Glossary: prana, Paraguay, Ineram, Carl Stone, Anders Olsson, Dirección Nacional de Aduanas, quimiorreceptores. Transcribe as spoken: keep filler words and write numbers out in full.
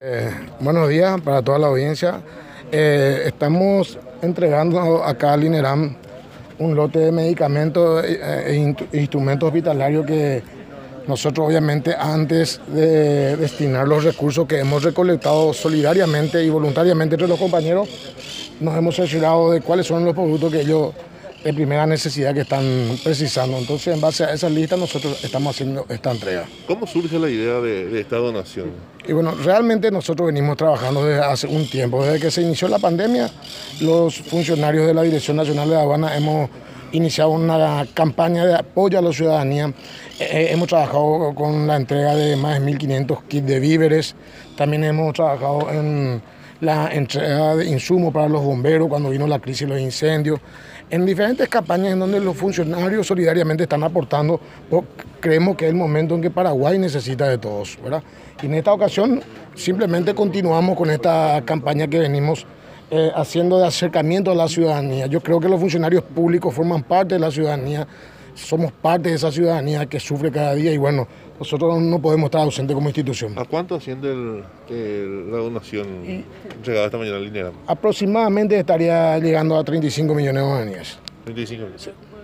Eh, buenos días para toda la audiencia. Eh, estamos entregando acá al Ineram un lote de medicamentos e instrumentos hospitalarios que nosotros obviamente antes de destinar los recursos que hemos recolectado solidariamente y voluntariamente entre los compañeros, nos hemos cerciorado de cuáles son los productos que ellos de primera necesidad que están precisando. Entonces, en base a esa lista, nosotros estamos haciendo esta entrega. ¿Cómo surge la idea de, de esta donación? Y bueno, realmente nosotros venimos trabajando desde hace un tiempo. Desde que se inició la pandemia, los funcionarios de la Dirección Nacional de Aduanas hemos iniciado una campaña de apoyo a la ciudadanía. Eh, hemos trabajado con la entrega de más de mil quinientos kits de víveres. También hemos trabajado en la entrega de insumos para los bomberos cuando vino la crisis y los incendios, en diferentes campañas en donde los funcionarios solidariamente están aportando. Creemos que es el momento en que Paraguay necesita de todos, ¿verdad? Y en esta ocasión simplemente continuamos con esta campaña que venimos eh, haciendo de acercamiento a la ciudadanía. Yo creo que los funcionarios públicos forman parte de la ciudadanía, somos parte de esa ciudadanía que sufre cada día y bueno, nosotros no podemos estar ausentes como institución. ¿A cuánto asciende el, el, la donación entregada esta mañana al Ineram? Aproximadamente estaría llegando a treinta y cinco millones de guaraníes. treinta y cinco millones. Sí.